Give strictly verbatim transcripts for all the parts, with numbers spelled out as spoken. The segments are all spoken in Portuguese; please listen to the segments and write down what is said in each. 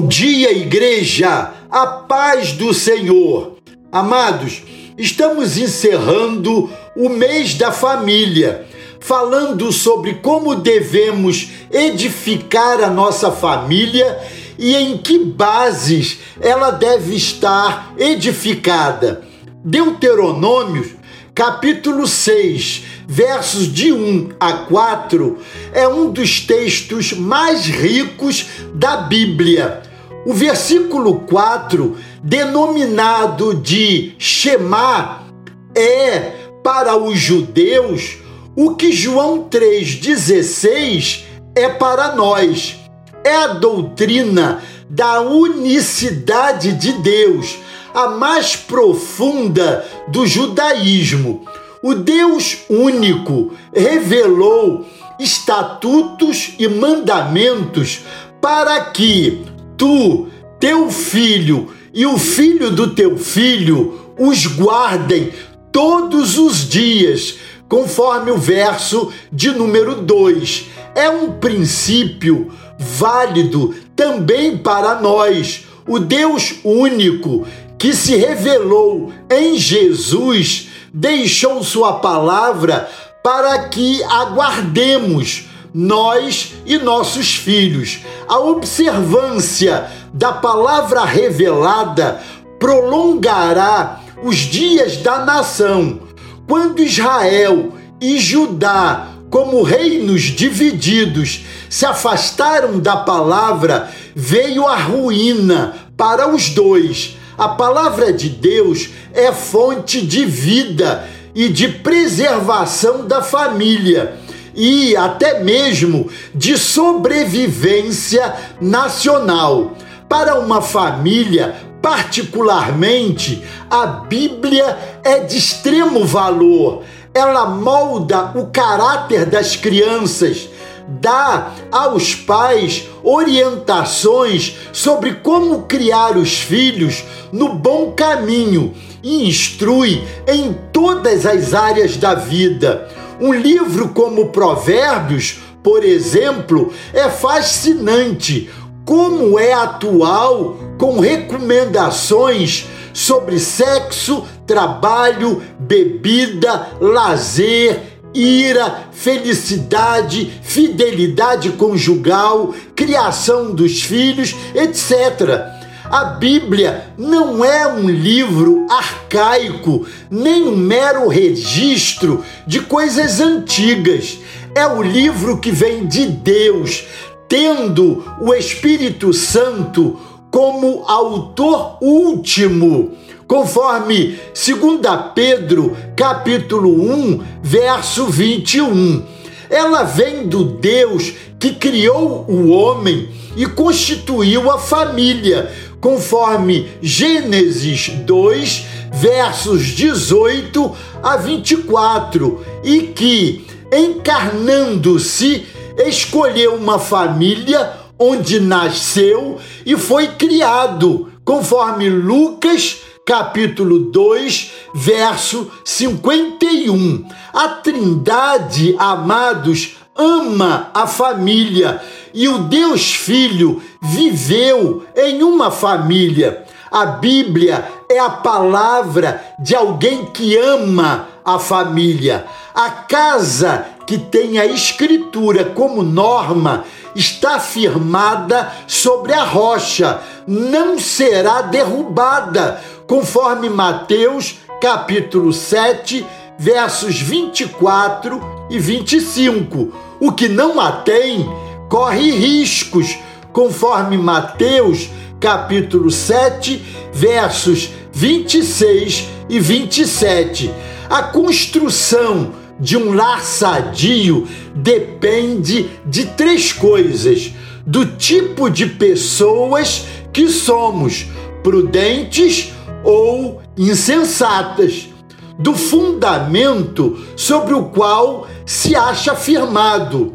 Bom dia, igreja! A paz do Senhor! Amados, estamos encerrando o mês da família, falando sobre como devemos edificar a nossa família e em que bases ela deve estar edificada. Deuteronômio, capítulo seis, versos de um a quatro, é um dos textos mais ricos da Bíblia. O versículo quatro, denominado de Shemá, é, para os judeus, o que João três dezesseis é para nós. É a doutrina da unicidade de Deus, a mais profunda do judaísmo. O Deus único revelou estatutos e mandamentos para que tu, teu filho e o filho do teu filho os guardem todos os dias, conforme o verso de número dois. É um princípio válido também para nós. O Deus único que se revelou em Jesus deixou sua palavra para que aguardemos nós e nossos filhos. A observância da palavra revelada prolongará os dias da nação. Quando Israel e Judá, como reinos divididos, se afastaram da palavra, veio a ruína para os dois. A palavra de Deus é fonte de vida e de preservação da família e até mesmo de sobrevivência nacional. Para uma família, particularmente, a Bíblia é de extremo valor. Ela molda o caráter das crianças, dá aos pais orientações sobre como criar os filhos no bom caminho e instrui em todas as áreas da vida. Um livro como Provérbios, por exemplo, é fascinante como é atual, com recomendações sobre sexo, trabalho, bebida, lazer, ira, felicidade, fidelidade conjugal, criação dos filhos, etcétera. A Bíblia não é um livro arcaico, nem um mero registro de coisas antigas. É o livro que vem de Deus, tendo o Espírito Santo como autor último, conforme segunda Pedro, capítulo um, verso vinte e um. Ela vem do Deus que criou o homem e constituiu a família, conforme Gênesis dois, versos dezoito a vinte e quatro, e que, encarnando-se, escolheu uma família onde nasceu e foi criado, conforme Lucas, capítulo dois, verso cinquenta e um. A Trindade, amados, ama a família e o Deus Filho viveu em uma família. A Bíblia é a palavra de alguém que ama a família. A casa que tem a Escritura como norma está firmada sobre a rocha, não será derrubada, conforme Mateus, capítulo sete, versos vinte e quatro e vinte e cinco. O que não a tem, corre riscos, conforme Mateus, capítulo sete, versos vinte e seis e vinte e sete. A construção de um lar sadio depende de três coisas: do tipo de pessoas que somos, prudentes ou insensatas, do fundamento sobre o qual se acha firmado,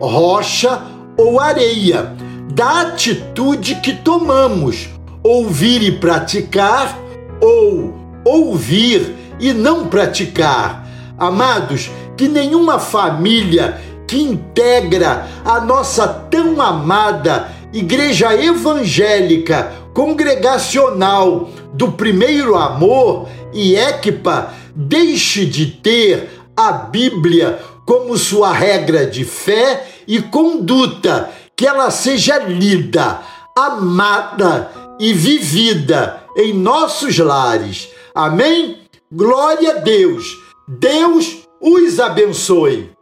rocha ou areia, da atitude que tomamos, ouvir e praticar ou ouvir e não praticar. Amados, que nenhuma família que integra a nossa tão amada Igreja Evangélica Congregacional do Primeiro Amor e ECPA deixe de ter a Bíblia como sua regra de fé e conduta, que ela seja lida, amada e vivida em nossos lares. Amém? Glória a Deus. Deus os abençoe.